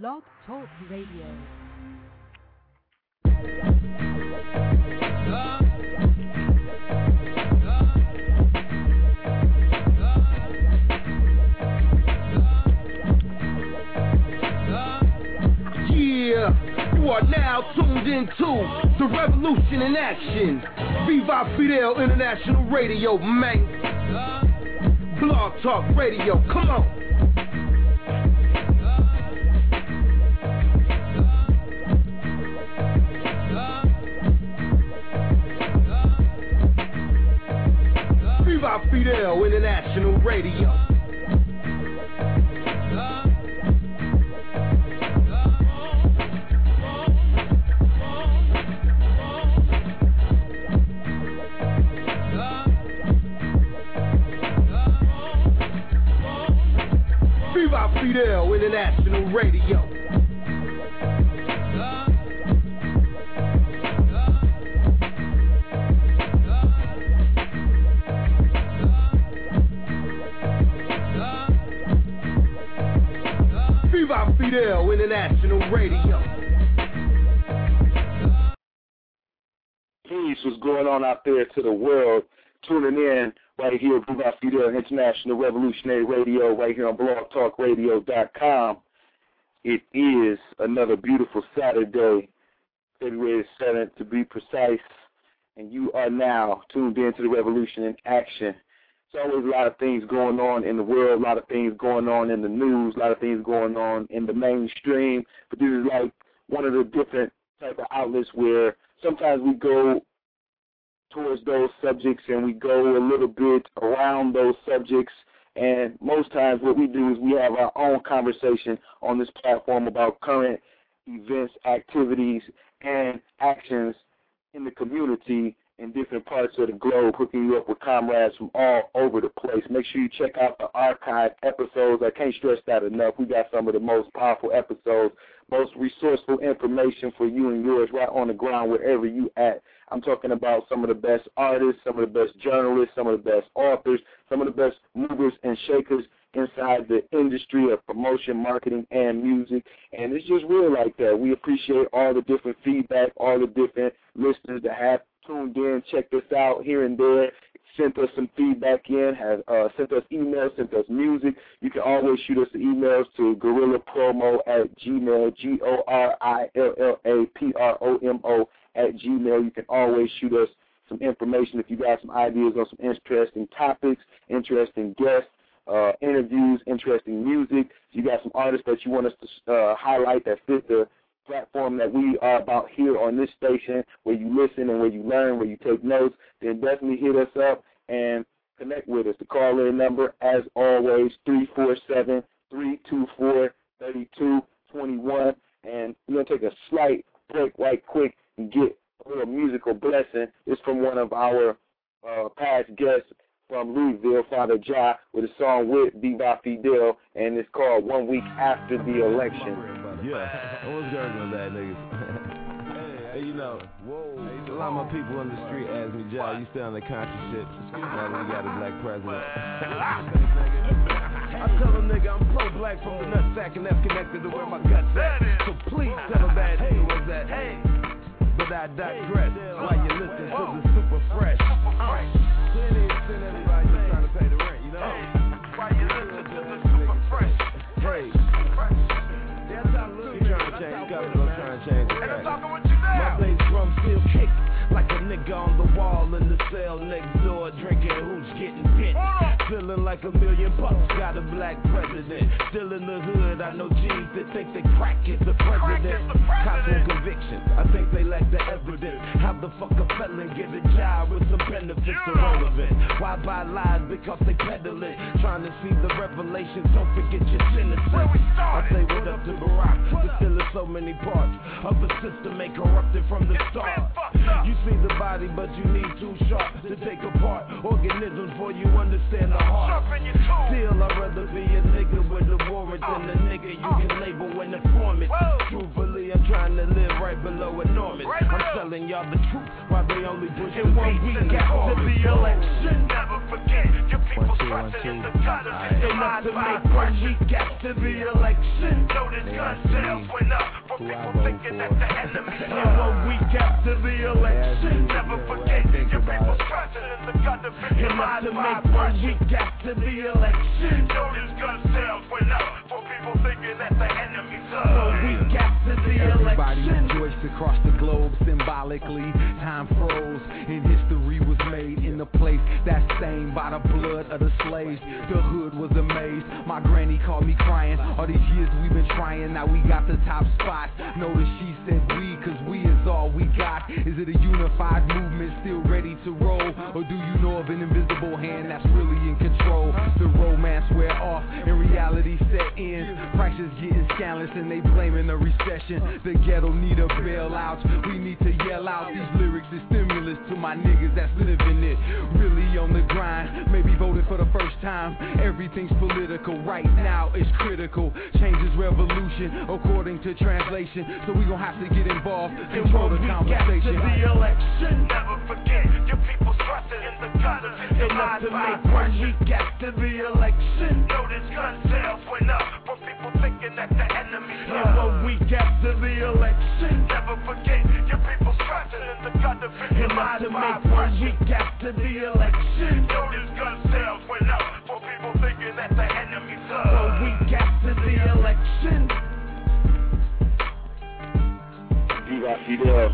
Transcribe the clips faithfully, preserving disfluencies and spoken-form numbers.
Blog Talk Radio. You are now tuned into the revolution in action. Viva Fidel International Radio, man. Blog Talk Radio, come on. Viva Fidel International Radio. Fidel International Radio. Viva Fidel International Radio. Peace, what's going on out there to the world? Tuning in right here at Bebop Fidel International Revolutionary Radio, right here on blog talk radio dot com. It is another beautiful Saturday, February seventh to be precise, and you are now tuned in to the Revolution in Action. There's always a lot of things going on in the world, a lot of things going on in the news, a lot of things going on in the mainstream, but this is like one of the different type of outlets where sometimes we go towards those subjects and we go a little bit around those subjects, and most times what we do is we have our own conversation on this platform about current events, activities, and actions in the community in different parts of the globe, hooking you up with comrades from all over the place. Make sure you check out the archive episodes. I can't stress that enough. We got some of the most powerful episodes, most resourceful information for you and yours right on the ground wherever you at. I'm talking about some of the best artists, some of the best journalists, some of the best authors, some of the best movers and shakers inside the industry of promotion, marketing, and music. And it's just real like that. We appreciate all the different feedback, all the different listeners that have tuned in, checked us out here and there, sent us some feedback in, has uh, sent us emails, sent us music. You can always shoot us the emails to GorillaPromo at Gmail, G O R I L L A P R O M O at Gmail. You can always shoot us some information if you got some ideas on some interesting topics, interesting guests, uh, interviews, interesting music. If you got some artists that you want us to uh, highlight that fit the platform that we are about here on this station, where you listen and where you learn, where you take notes, then definitely hit us up and connect with us. The call-in number, as always, three four seven, three two four, three two two one. And we're going to take a slight break right quick and get a little musical blessing. It's from one of our uh, past guests from Louisville, Father Jai, with a song with Viva Fidel, and it's called One Week After the Election. Yeah, what's going on with that, niggas? Hey, you know, a lot of my people on the street ask me, Jai, you sound like conscious shit. Now that we got a black president. I tell a nigga I'm pro-black from the nutsack, and that's connected to where my guts at. So please tell a bad nigga what's that. But I digress while you listen to the super fresh. Alright, so it ain't send anybody just trying to pay the rent, you know? While you listen to the super fresh. Praise. My bass drum still kick like a nigga on the wall in the cell next door, drinking who's getting bent. Feeling like a million bucks, got a black president. Still in the hood, I know G's that think they crack is the president. Cops on convictions, I think they lack the evidence. How the fuck a felon get a job with some benefits irrelevant? Why buy lies because they peddle it? Trying to see the revelations, don't forget your innocence. I say what up to Barack, but still in so many parts of the system ain't corrupted from the start. You see the body, but you need too sharp to take apart organisms before you understand the heart. Still, I'd rather be a nigga with a warrant than a nigga you can label an informant. Truthfully, I'm trying to live right below enormous. I'm telling y'all the truth, why they only do it one week after the election. Never forget, you people stressing at the title. Enough to make one week after the election. Notice gun sales went up for people thinking that the enemy. And one week after the election. Never forget your people stressing in the gutter. Enough to make one week after the election. Notice gun sales went up for people thinking that the enemy's up. One week after the election. Everybody rejoiced across the globe symbolically. Time froze and history was made in the place that's stained by the blood of the slaves. The hood was amazed. My granny called me crying. All these years we've been trying. Now we got the top spot. Notice she said we, cause we is all we got. Is it a unified movement still ready to roll? Or do you know of an invisible hand that's really in control? The romance wear off and reality set in. Prices getting scandalous and they blaming the recession. The ghetto need a bailout. We need to yell out. These lyrics is stimulus to my niggas that's living it. Really on the grind. Maybe voting for the first time. Everything's political. Right now it's critical. Change is revolution according to translation. So we gon' have to get involved. Control the conversation. The election. Never forget your people stressing in the gutters. Enough to make one week after the election. Notice gun sales went up for people thinking that the enemy. And one week after the election. Never forget your people stressing in the gutters. Enough to make one week after the election. Notice gun sales went up for people thinking that the enemy's up. One week after the election. Viva Fidel,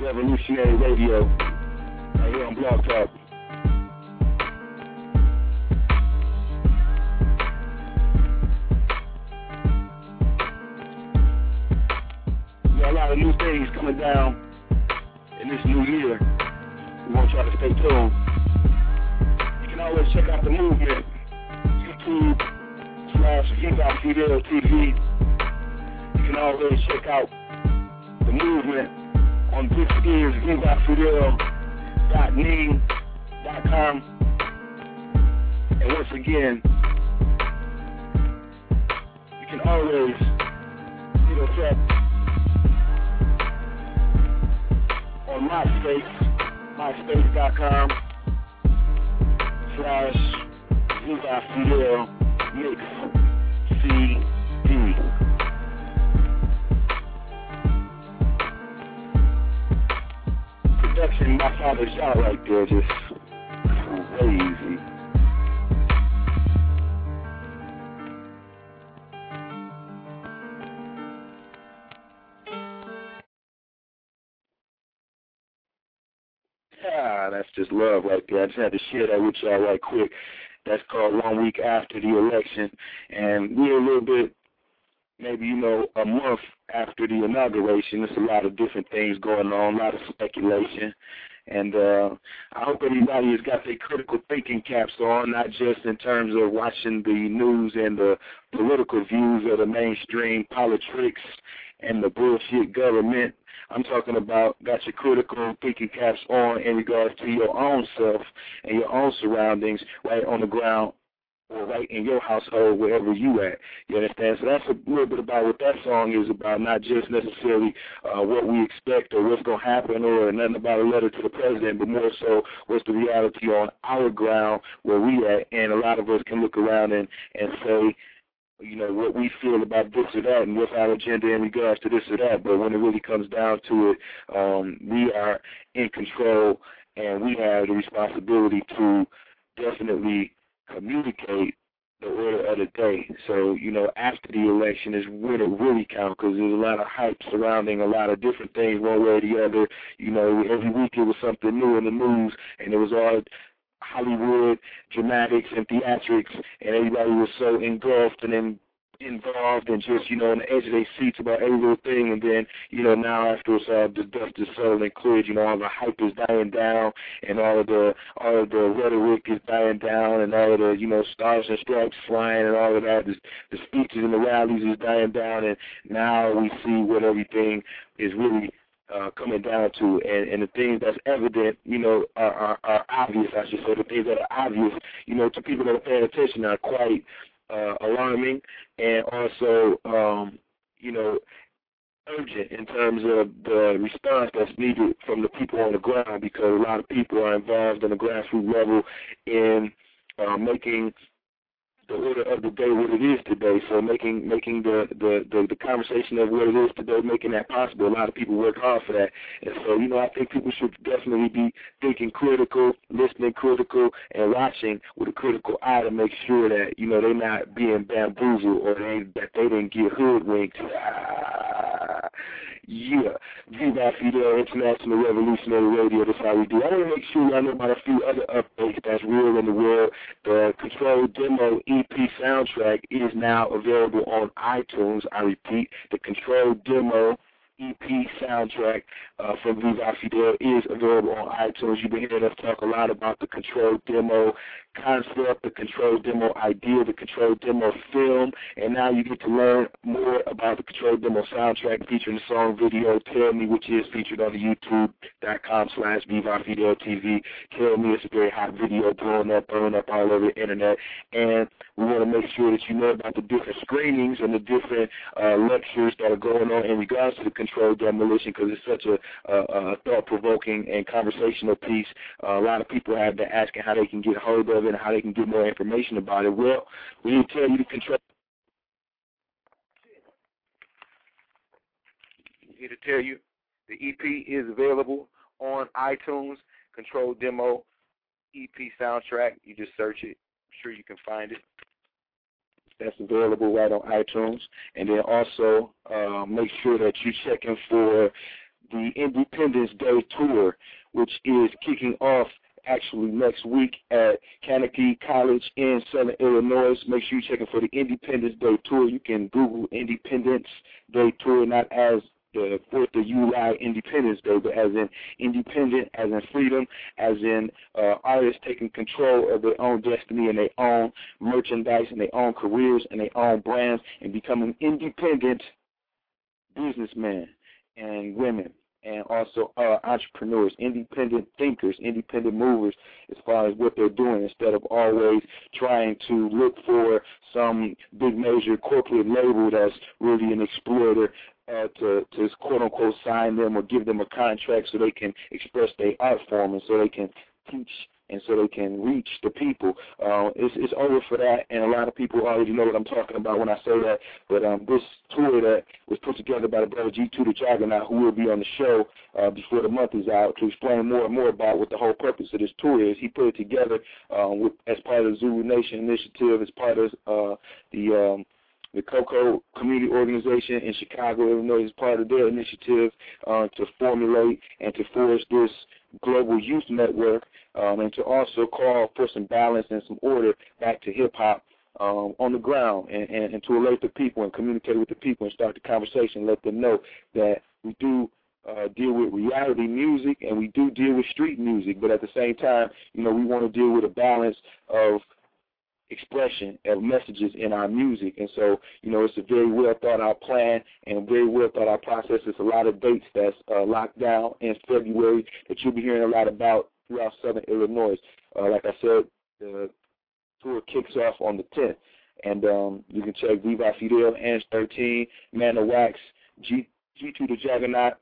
Revolutionary Radio, right here on Blog Talk. We got a lot of new things coming down in this new year. We want y'all to stay tuned. You can always check out the movement, YouTube slash Viva Fidel T V. You can always check out the movement on this is Viva Fidel dot name dot com. And once again, you can always hit us up on MySpace, MySpace.com slash Viva Fidel Mix C D. Production, my father's shot right there, just crazy. Yeah, that's just love right there. I just had to share that with y'all right quick. That's called One Week After the Election, and we're a little bit, maybe, you know, a month after the inauguration. There's a lot of different things going on, a lot of speculation. And uh, I hope everybody has got their critical thinking caps on, not just in terms of watching the news and the political views of the mainstream politics and the bullshit government. I'm talking about got your critical thinking caps on in regards to your own self and your own surroundings right on the ground, right in your household, wherever you at. You understand? So that's a little bit about what that song is about, not just necessarily uh, what we expect or what's going to happen or nothing about a letter to the president, but more so what's the reality on our ground where we at. And a lot of us can look around and, and say, you know, what we feel about this or that and what's our agenda in regards to this or that. But when it really comes down to it, um, we are in control and we have the responsibility to definitely communicate the order of the day. So, you know, after the election is when it really counts, because there's a lot of hype surrounding a lot of different things one way or the other. You know, every week it was something new in the news, and it was all Hollywood dramatics and theatrics, and everybody was so engulfed and in, involved and just, you know, on the edge of their seats about every little thing. And then, you know, now after it's all the dust is settled and cleared, you know, all the hype is dying down and all of the all of the rhetoric is dying down and all of the, you know, stars and stripes flying and all of that, the, the speeches and the rallies is dying down, and now we see what everything is really Uh, coming down to, and, and the things that's evident, you know, are, are, are obvious, I should say, the things that are obvious, you know, to people that are paying attention are quite uh, alarming and also, um, you know, urgent in terms of the response that's needed from the people on the ground, because a lot of people are involved on the grassroots level in uh, making the order of the day what it is today. So making making the, the, the, the conversation of what it is today, making that possible. A lot of people work hard for that. And so, you know, I think people should definitely be thinking critical, listening critical, and watching with a critical eye to make sure that, you know, they're not being bamboozled or they, that they didn't get hoodwinked. Ah, yeah. Viva Fidel International Revolutionary Radio, that's how we do. I want to make sure y'all know about a few other updates that's real in the world. The Control Demo E P soundtrack is now available on iTunes. I repeat, the Control Demo E P soundtrack uh, from Viva Fidel is available on iTunes. You've been hearing us talk a lot about the Control Demo concept, the Control Demo idea, the Control Demo film, and now you get to learn more about the Control Demo soundtrack featuring the song video Tell Me, which is featured on the youtube.com slash Viva Fidel T V. Tell Me, it's a very hot video, blowing up, blowing up all over the internet, and we want to make sure that you know about the different screenings and the different uh, lectures that are going on in regards to the Control Demolition, because it's such a, a, a thought-provoking and conversational piece. Uh, a lot of people have been asking how they can get hold of it and how they can get more information about it. Well, we need to tell you to control. Here to tell you, the E P is available on iTunes. Control Demo E P soundtrack. You just search it. I'm sure you can find it. That's available right on iTunes. And then also uh, make sure that you check in for the Independence Day Tour, which is kicking off actually next week at Kankakee College in Southern Illinois. Make sure you check in for the Independence Day Tour. You can Google Independence Day Tour, not as the fourth of July Independence Day, but as in independent, as in freedom, as in uh, artists taking control of their own destiny and their own merchandise and their own careers and their own brands and becoming independent businessmen and women and also uh, entrepreneurs, independent thinkers, independent movers as far as what they're doing instead of always trying to look for some big major corporate label that's really an exploiter Uh, to, to quote-unquote sign them or give them a contract so they can express their art form and so they can teach and so they can reach the people. Uh, it's, it's over for that, and a lot of people already know what I'm talking about when I say that. But um, this tour that was put together by the brother G two the Juggernaut, who will be on the show uh, before the month is out, to explain more and more about what the whole purpose of this tour is. He put it together uh, with, as part of the Zulu Nation initiative, as part of uh, the um, The Coco Community Organization in Chicago, Illinois, is part of their initiative uh, to formulate and to forge this global youth network um, and to also call for some balance and some order back to hip-hop um, on the ground and, and, and to alert the people and communicate with the people and start the conversation, let them know that we do Uh, deal with reality music and we do deal with street music, but at the same time, you know, we want to deal with a balance of expression of messages in our music. And so, you know, it's a very well thought out plan and very well thought out process. It's a lot of dates that's uh, locked down in February that you'll be hearing a lot about throughout Southern Illinois. Uh, like I said, the tour kicks off on the tenth. And um, you can check Viva Fidel, Ange thirteen, Man of Wax, G- G2 the Juggernaut,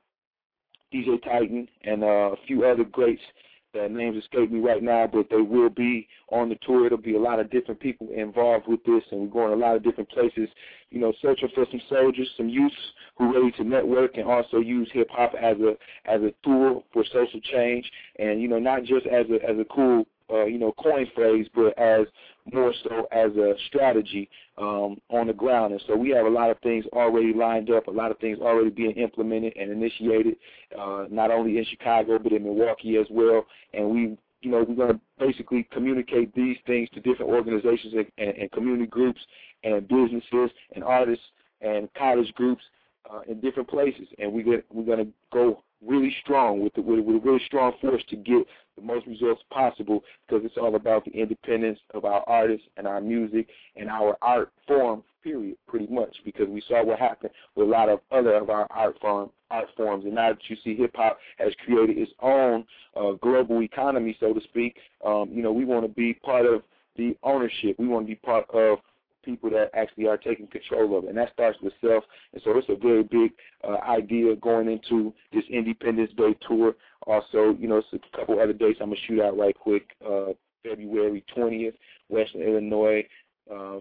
D J Titan, and uh, a few other greats. The names escape me right now, but they will be on the tour. It'll be a lot of different people involved with this, and we're going a lot of different places, you know, searching for some soldiers, some youths who are ready to network and also use hip-hop as a as a tool for social change and, you know, not just as a, as a cool, uh, you know, coin phrase, but as more so as a strategy um, on the ground. And so we have a lot of things already lined up, a lot of things already being implemented and initiated, uh, not only in Chicago but in Milwaukee as well. And we, you know, we're going to basically communicate these things to different organizations and, and, and community groups and businesses and artists and college groups uh, in different places. And we get, we're going to go really strong with, the, with, with a really strong force to get the most results possible, because it's all about the independence of our artists and our music and our art form, period, pretty much, because we saw what happened with a lot of other of our art form, art forms. And now that you see hip-hop has created its own uh, global economy, so to speak, um, you know, we want to be part of the ownership. We want to be part of people that actually are taking control of it, and that starts with self. And so it's a very big uh, idea going into this Independence Day tour. Also, you know, it's a couple other dates I'm going to shoot out right quick. uh, February twentieth Western Illinois, uh,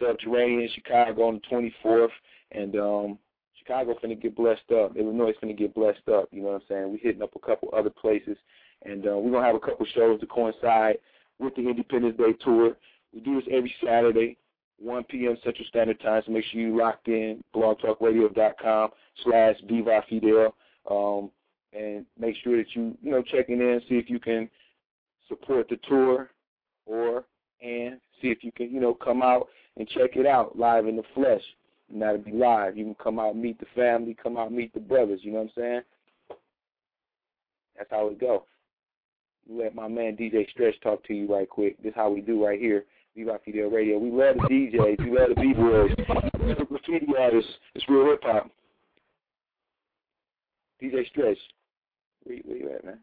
Subterranean, Chicago on the twenty-fourth, and um, Chicago finna get blessed up. Illinois finna get blessed up, you know what I'm saying? We're hitting up a couple other places, and uh, we're going to have a couple shows to coincide with the Independence Day Tour. We do this every Saturday, one p.m. Central Standard Time, so make sure you locked in, blogtalkradio.com slash Viva Fidel, um, and make sure that you, you know, checking in, see if you can support the tour, or, and see if you can, you know, come out and check it out live in the flesh. Now to be live, you can come out and meet the family, come out and meet the brothers, you know what I'm saying? That's how it go. Let my man D J Stretch talk to you right quick. This is how we do right here. Bebop Fidel Radio. We love the D Js. We love the B-boys. We love the graffiti artists. It's real hip-hop. D J Stretch, where you, where you at, man?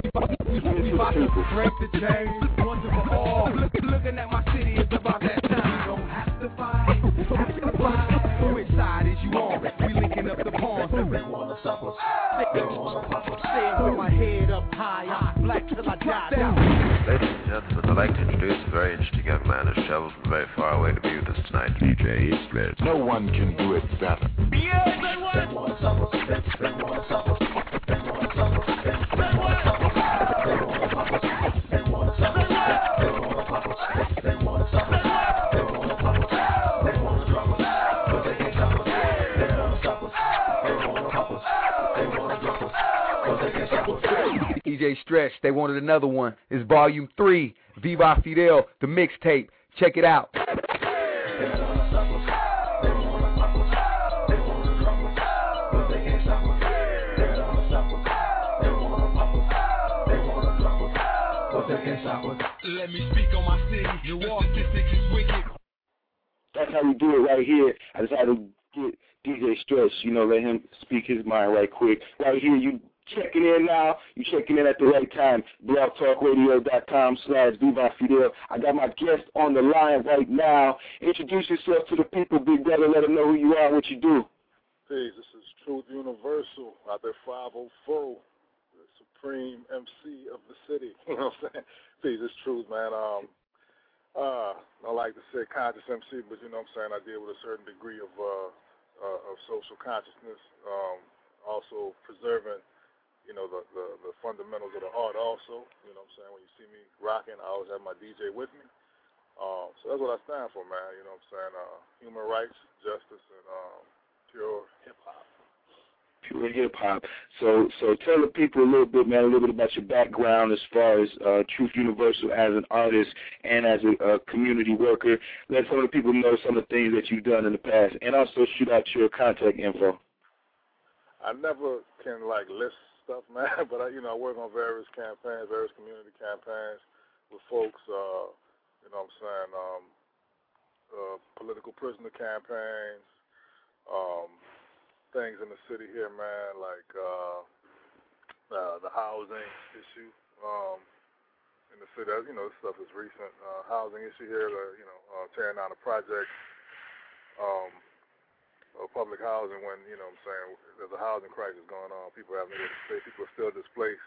It's about to break the chains, once and for all. Look, looking at my city, it's about that time. You don't have to fight, have to fight. So which side is you on? We linking up the pawns. They wanna suffer. They wanna suffer. Staying with my head up high, black till I die. Ladies and gentlemen, I'd like to introduce a very interesting young man who's traveled from very far away to be with us tonight. D J East. No one can do it better. Yeah, they wanna, they wanna suffer. They wanna suffer. They wanna suffer. They wanna suffer. D J Stretch, they wanted another one. It's volume three, Viva Fidel, the mixtape. Check it out. Let me speak on my city. New Orleans is wicked. That's how we do it right here. I just had to get D J Stretch, you know, let him speak his mind right quick. Right here, you checking in now. You checking in at the right time. blogtalkradio.com slash Viva Fidel. I got my guest on the line right now. Introduce yourself to the people, big brother. Let them know who you are and what you do. Hey, this is Truth Universal out there five oh four, the supreme M C of the city. You know what I'm saying? Peace, it's Truth, man. Um, uh, I like to say conscious M C, but you know what I'm saying? I deal with a certain degree of, uh, uh, of social consciousness, um, also preserving you know, the, the, the fundamentals of the art also, you know what I'm saying? When you see me rocking, I always have my D J with me. Um, so that's what I stand for, man, you know what I'm saying? Uh, human rights, justice, and um, pure hip-hop. Pure hip-hop. So so tell the people a little bit, man, a little bit about your background as far as uh, Truth Universal as an artist and as a, a community worker. Let some of the people know some of the things that you've done in the past. And also shoot out your contact info. I never can, like, list stuff, man, but I, you know, I work on various campaigns, various community campaigns with folks, uh, you know what I'm saying, um, uh, political prisoner campaigns, um, things in the city here, man, like uh, uh, the housing issue um, in the city. You know, this stuff is recent. Uh, housing issue here, uh, you know, uh, tearing down a project. Um, public housing when, you know what I'm saying, there's a housing crisis going on. People haven't been able to stay. People are still displaced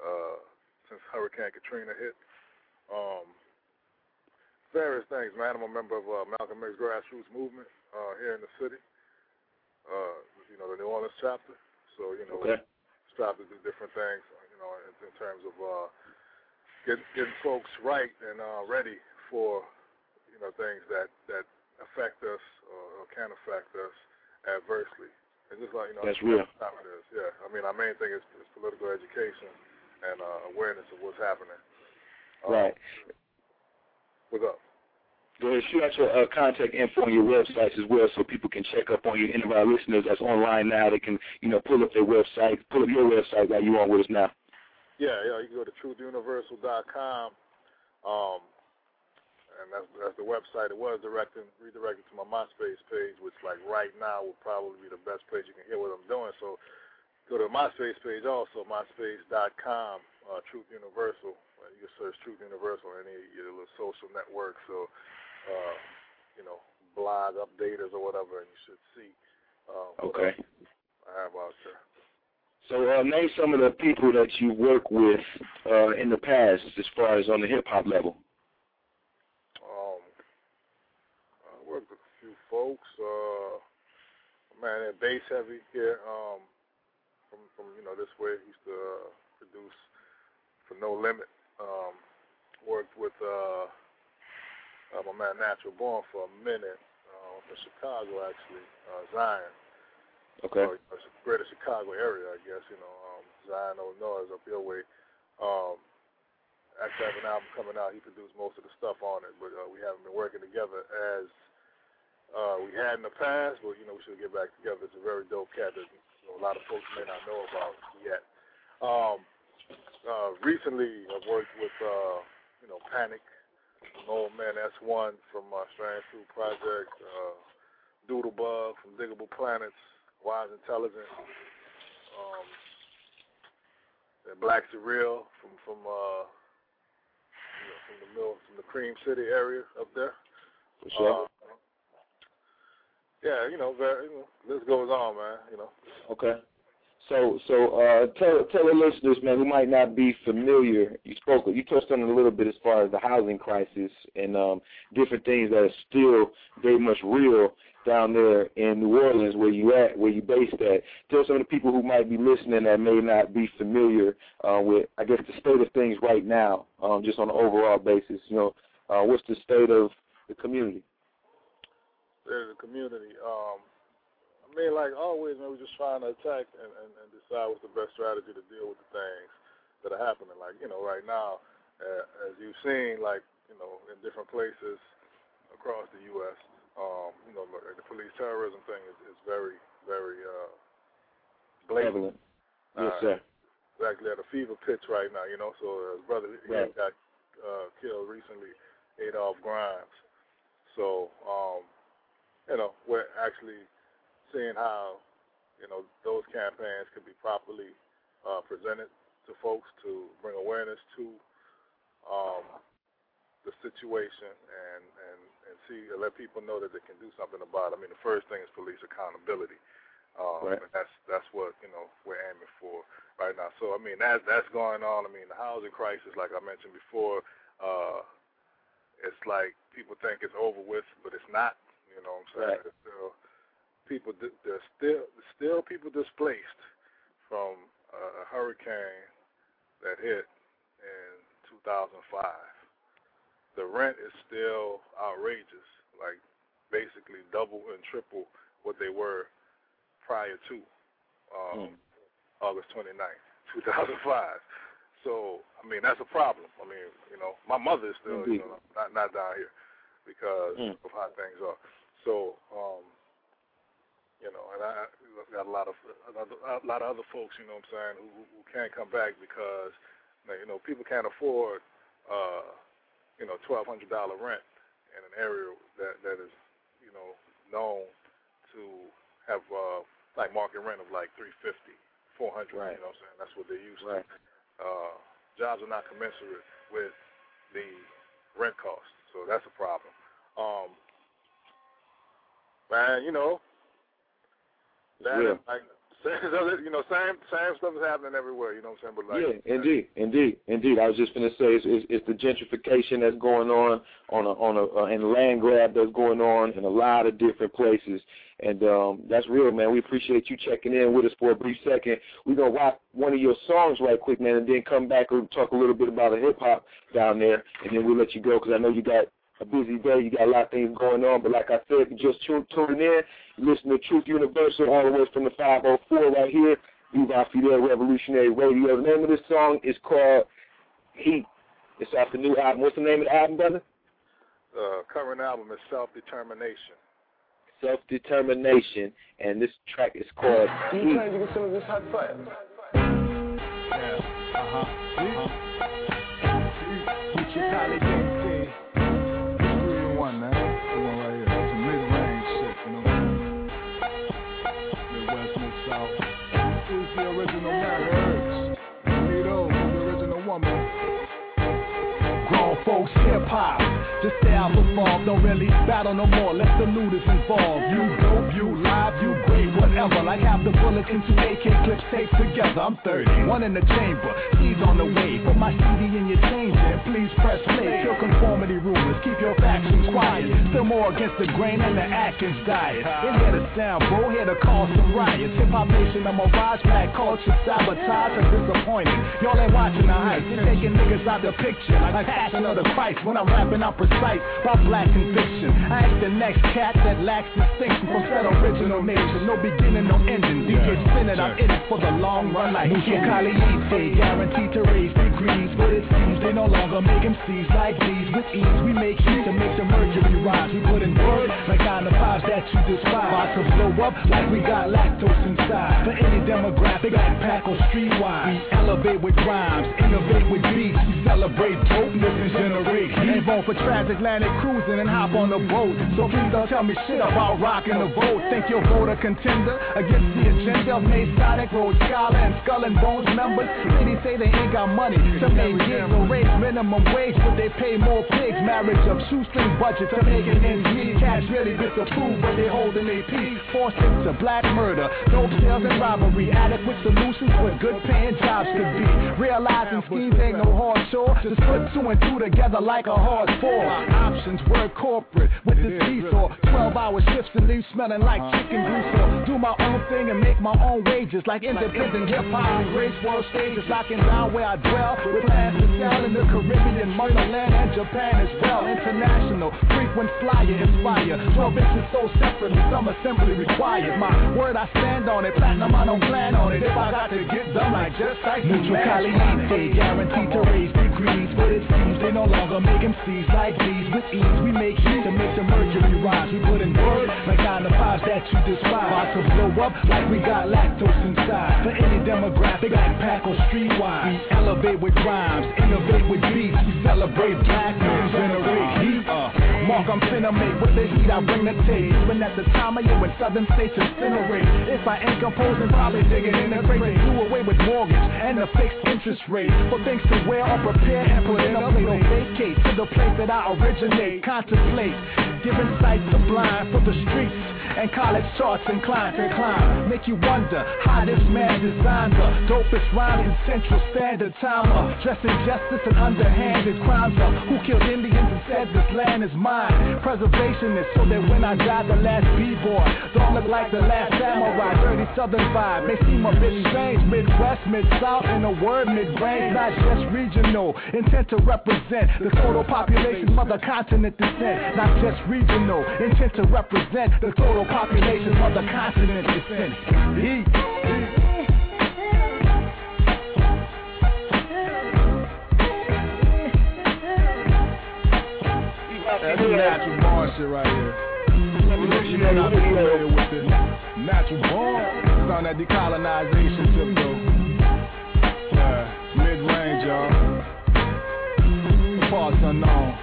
uh, since Hurricane Katrina hit. Um, various things, man. I'm a member of uh, Malcolm X Grassroots Movement uh, here in the city, uh, you know, the New Orleans chapter. So, you know, okay. This chapter do different things, you know, in, in terms of uh, getting, getting folks right and uh, ready for, you know, things that, that affect us or can affect us adversely. It's just like, you know, that's real. How it is. Yeah, I mean, our main thing is, is political education and uh, awareness of what's happening. Um, right. What's up? Go ahead, shoot out your uh, contact info on your websites as well, so people can check up on you. Any of our listeners that's online now, they can, you know, pull up their website, pull up your website while you're on with us now. Yeah, yeah, you can go to truth universal dot com. Um, And that's, that's the website. It was directed, redirected to my MySpace page, which, like, right now will probably be the best place you can hear what I'm doing. So go to the MySpace page also, MySpace dot com, uh, Truth Universal. Uh, you can search Truth Universal on any of your little social networks or, uh, you know, blog updaters or whatever, and you should see uh, what okay. I have out there. So uh, name some of the people that you work with uh, in the past as far as on the hip-hop level. Um, I worked with a few folks. Uh, man, they're bass heavy here. Um, from, from, you know, this way, he used to uh, produce for No Limit. Um, worked with uh, uh, my man Natural Born for a minute. Uh, from Chicago, actually. Uh, Zion. Okay. Uh, it's the greater Chicago area, I guess, you know. Um, Zion, O'Noise, up your way. Um, actually, I have an album coming out. He produced most of the stuff on it, but uh, we haven't been working together as uh, we had in the past, but, you know, we should get back together. It's a very dope cat that, you know, a lot of folks may not know about yet. Um, uh, recently, I worked with, uh, you know, Panic, an old man, that's one from uh, Strange Fruit Project, uh, Doodlebug from Diggable Planets, Wise Intelligent, um, and Black Surreal from from uh, you know, from the mill from the Cream City area up there. For sure. Uh, yeah, you know, very, you know, this goes on, man. You know. Okay. So so uh, tell tell the listeners, man, who might not be familiar. You spoke, you touched on it a little bit as far as the housing crisis and um, different things that are still very much real down there in New Orleans, where you at, where you based at. Tell some of the people who might be listening that may not be familiar uh, with, I guess, the state of things right now, um, just on an overall basis. You know, uh, what's the state of the community? There's a community. Um, I mean, like always, man, we're just trying to attack and, and, and decide what's the best strategy to deal with the things that are happening. Like, you know, right now, uh, as you've seen, like, you know, in different places across the U S, Um, you know, the police terrorism thing is, is very, very uh, blatant. Yes, sir. Uh, exactly, at a fever pitch right now, you know. So his brother right. got uh, killed recently, Adolph Grimes. So, um, you know, we're actually seeing how, you know, those campaigns could be properly uh, presented to folks to bring awareness to um, the situation and, and and see, let people know that they can do something about it. I mean, the first thing is police accountability. Um, right. And that's that's what, you know, we're aiming for right now. So, I mean, that, that's going on. I mean, the housing crisis, like I mentioned before, uh, it's like people think it's over with, but it's not. You know what I'm saying? Right. Still, people, there's still, still people displaced from a hurricane that hit in two thousand five. The rent is still outrageous, like basically double and triple what they were prior to um, mm. August twenty-ninth, two thousand five. So, I mean, that's a problem. I mean, you know, my mother is still, you know, not, not down here because mm. of how things are. So, um, you know, and I got a lot of a lot of other folks, you know what I'm saying, who, who can't come back because, you know, people can't afford uh you know, twelve hundred dollar rent in an area that that is, you know, known to have uh, like market rent of like three fifty, four hundred. Right. You know what I'm saying? That's what they're used right. to. Uh, jobs are not commensurate with the rent cost, so that's a problem. Um, man, you know, that yeah. is like. You know, same same stuff is happening everywhere. You know what I'm saying? But like, yeah, indeed, indeed, indeed. I was just gonna say it's, it's, it's the gentrification that's going on on a, on a uh, and the land grab that's going on in a lot of different places, and um, that's real, man. We appreciate you checking in with us for a brief second. We're gonna rock one of your songs right quick, man, and then come back and talk a little bit about the hip hop down there, and then we'll let you go because I know you got a busy day. You got a lot of things going on, but like I said, just tune in. Listen to Truth Universal all the way from the five oh four right here. Viva Fidel Revolutionary Radio. The name of this song is called Heat. It's off the new album. What's the name of the album, brother? The uh, current album is Self-Determination. Self-Determination, and this track is called Heat. You trying to get some of this hot fire? Yeah. Uh-huh. Uh-huh. Hip hop, the style evolved, don't really battle no more. Let the looters involve. You dope, you live, you great, whatever. Like half the bullets into A K clips taped together. I'm thirty, one in the chamber, C's on the way. Put my C D in your changer, please press play. Kill conformity rulers, keep your factions quiet. Still more against the grain than the Atkins diet. In here to sound, bro, here to cause some riots. Hip Hop Nation, I'm a rise, black culture, sabotage and disappointment. Y'all ain't watching the hype, you're taking niggas out the picture. Like Passion of the Christ, when I'm rapping, I'm precise. By black conviction, I ain't the next cat that lacks distinction from that original nature. No beginning, no ending. D J spinning, I'm in it for the long run. Like Musa Kali Ite, guaranteed to raise degrees. But it seems they no longer make M Cs like these. With ease, we make heat to make the mercury rise. We put in words like nine to fives that you despise. About to blow up like we got lactose inside. For any demographic, like pack or streetwise, we elevate with rhymes, innovate with beats. We celebrate dopeness and generate heat. Ain't for transatlantic cruising and hop on the boat. So please don't tell me shit about rocking the vote. Think you'll vote a contender against the agenda of Masonic, Rhodes Scholar, and Skull and Bones members? Many say they ain't got money to make gigs or raise minimum wage, but they pay more pigs. Marriage of shoestring budget to make an end meet. Cash really disapprove, but they holding their peace. Forcing to black murder, dope sales and robbery. Adequate solutions where good paying jobs could be. Realizing schemes ain't no hard chore. Just put two and two together like a hard four. Options were corporate with the seesaw. Twelve hour shifts and leave smelling like chicken grease. Or do my own thing and make my own wages like independent hip hop and grace world stages. Locking down where I dwell with plans to sell in the Caribbean, Murderland, and Japan as well. International, frequent flyer, inspire. Twelve inches so separately, some assembly required. My word, I stand on it. Platinum, I don't plan on it. If I got to get done, I just like you. Neutral Cali Ite, guaranteed to raise degrees. But it seems they no longer make M Cs like these. With ease, we make heat to make the mercury rise. We put in words like nine to fives that you despise. About to blow up like we got lactose inside. For any demographic, like pack or streetwise, we elevate with rhymes, innovate with beats. We celebrate black and generate heat. Uh, Mark, I'm finna make with the heat I bring the taste. When at the time of you in southern states incinerate. If I ain't composing, probably digging in the grave. Do away with mortgage and a fixed interest rate. For things to wear or prepare and put in a plate or vacate to the place that I originate. Contemplate, giving sight to blind for the streets and college charts inclined to climb. Make you wonder how this man designed the dopest rhyme in Central Standard Time. Uh, dressing justice and underhanded crimes. Uh, who killed Indians and said this land is mine? Preservation is so that when I die, the last b-boy don't look like the last samurai. Dirty southern vibe may seem a bit strange. Midwest, mid-south, in a word, mid-range. Not just regional, intent to represent the total population, mother continent descent. Not just regional, intent to represent the total population, mother continent descent. Heat. That's some natural born shit right here. You know I'm familiar with it. Natural born. It's on that decolonization tip though. Yeah, mid-range, y'all. The parts unknown.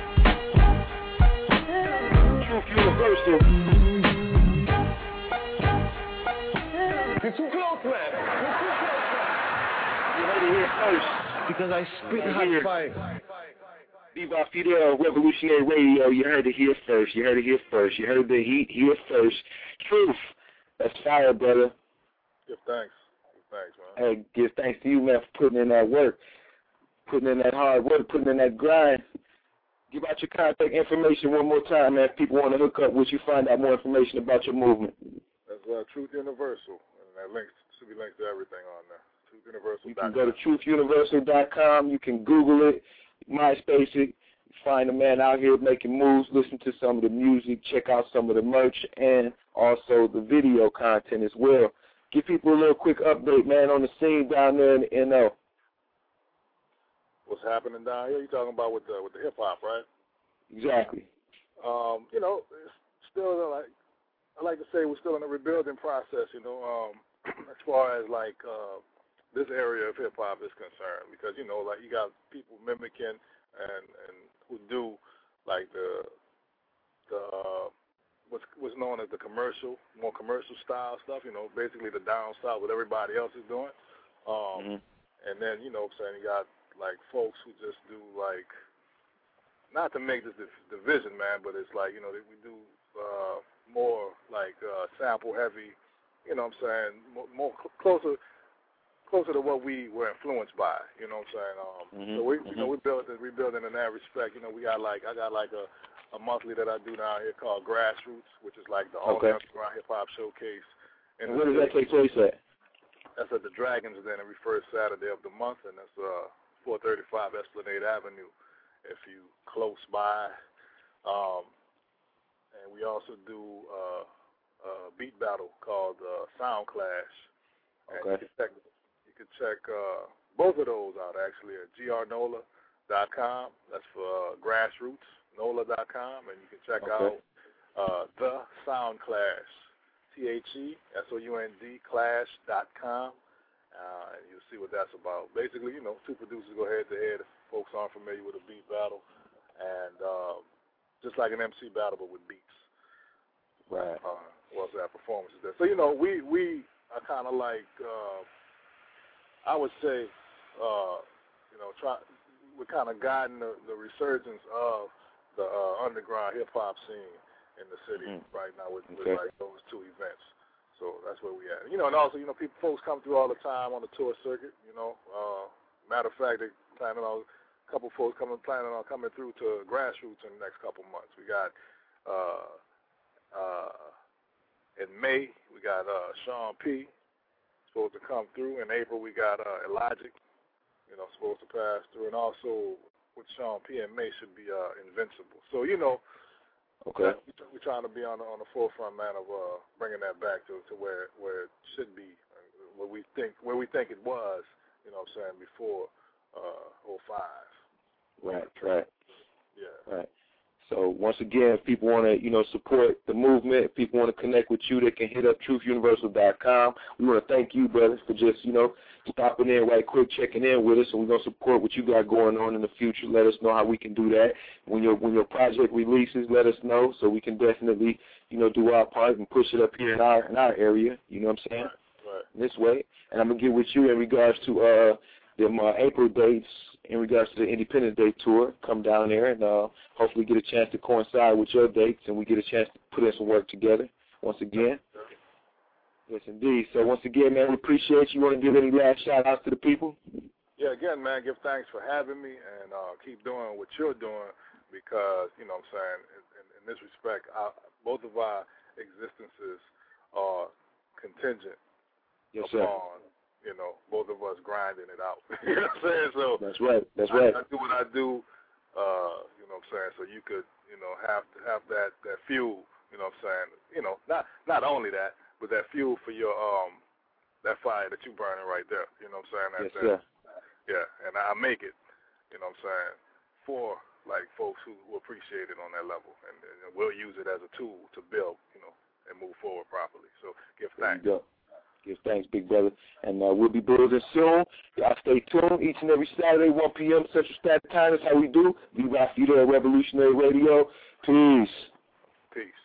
Truth Universal. You're too close, man. You're too close, man. You heard it here first. Because I spit hot fire. Bebop Fidel, Revolutionary Radio, you heard it here first, you heard it here first, you heard the heat here first. Truth, that's fire, brother. Give thanks. Give thanks, man. Hey, give thanks to you, man, for putting in that work, putting in that hard work, putting in that grind. Give out your contact information one more time, man. If people want to hook up with you, find out more information about your movement. That's uh, Truth Universal, and that link should be linked to everything on there, truth universal dot com. You can go to truth universal dot com, you can Google it. MySpace it, find a man out here making moves, listen to some of the music, check out some of the merch, and also the video content as well. Give people a little quick update, man, on the scene down there in the N O. What's happening down here? You're talking about with the, with the hip-hop, right? Exactly. Um, you know, it's still, like, I like to say we're still in the rebuilding process, you know, um, as far as, like, uh, this area of hip-hop is concerned because, you know, like you got people mimicking and, and who do, like, the the uh, what's, what's known as the commercial, more commercial-style stuff, you know, basically the down south what everybody else is doing. Um, mm-hmm. And then, you know what I'm saying, you got, like, folks who just do, like, not to make this division, man, but it's like, you know, we do uh, more like uh, sample heavy, you know what I'm saying, more, more closer closer to what we were influenced by, you know what I'm saying. Um, mm-hmm. So we, you know, we build it, we building in that respect. You know, we got like I got like a, a monthly that I do down here called Grassroots, which is like the all underground hip hop showcase. And where does that take place at? That's at the Dragons Den every first Saturday of the month, and that's uh, four thirty-five Esplanade Avenue, if you close by. Um, and we also do uh, a beat battle called uh, Sound Clash. And okay. You can check, you can check uh, both of those out, actually, at G R N O L A dot com. That's for uh, Grassroots, N O L A dot com. And you can check okay. out uh, The Sound Clash. T H E S O U N D clash dot com, uh, and you'll see what that's about. Basically, you know, two producers go head-to-head if folks aren't familiar with a beat battle, and uh, just like an M C battle but with beats. Right. Uh, well, so that performance is there. So, you know, we, we are kind of like, uh, I would say, uh, you know, try, we're kind of guiding the, the resurgence of the uh, underground hip-hop scene in the city mm-hmm. right now with, okay. with like those two events. So that's where we at. You know, and also, you know, people, folks come through all the time on the tour circuit, you know. Uh, matter of fact, they're planning on, a couple of folks coming, planning on coming through to Grassroots in the next couple months. We got, uh, uh, in May, we got uh, Sean P. supposed to come through. In April, we got uh, Elijah, you know, supposed to pass through. And also with Sean P. in May should be uh, Invincible. So, you know, okay. we're trying to be on the, on the forefront, man, of uh, bringing that back to, to where where it should be, where we think where we think it was. You know what I'm saying? Before oh five. Right, right. Yeah. Right. So once again, if people want to, you know, support the movement, if people want to connect with you, they can hit up truth universal dot com. We want to thank you, brothers, for just, you know, stopping in right quick, checking in with us, and we're going to support what you got going on in the future. Let us know how we can do that. When your when your project releases, let us know so we can definitely, you know, do our part and push it up here in our in our area, you know what I'm saying, right, right. this way. And I'm going to get with you in regards to uh, the uh, April dates, in regards to the Independence Day tour. Come down there and uh, hopefully get a chance to coincide with your dates and we get a chance to put in some work together once again. Yes, indeed. So once again, man, we appreciate you. Want to give any last shout-outs to the people? Yeah, again, man, give thanks for having me and uh, keep doing what you're doing because, you know what I'm saying, in, in this respect, I, both of our existences are contingent yes, upon sir. You know, both of us grinding it out. You know what I'm saying? So that's right. That's right. I, I do what I do. Uh, you know what I'm saying? So you could, you know, have to have that, that fuel. You know what I'm saying? You know, not not only that, but that fuel for your um that fire that you burning right there. You know what I'm saying? That, yes, that, yeah. And I make it. You know what I'm saying? For like folks who, who appreciate it on that level, and, and we'll use it as a tool to build. You know, and move forward properly. So give thanks. Yes, thanks, big brother. And uh, we'll be building soon. Y'all stay tuned each and every Saturday, one p.m. Central Standard Time. That's how we do. Viva Fidel Revolutionary Radio. Peace. Peace.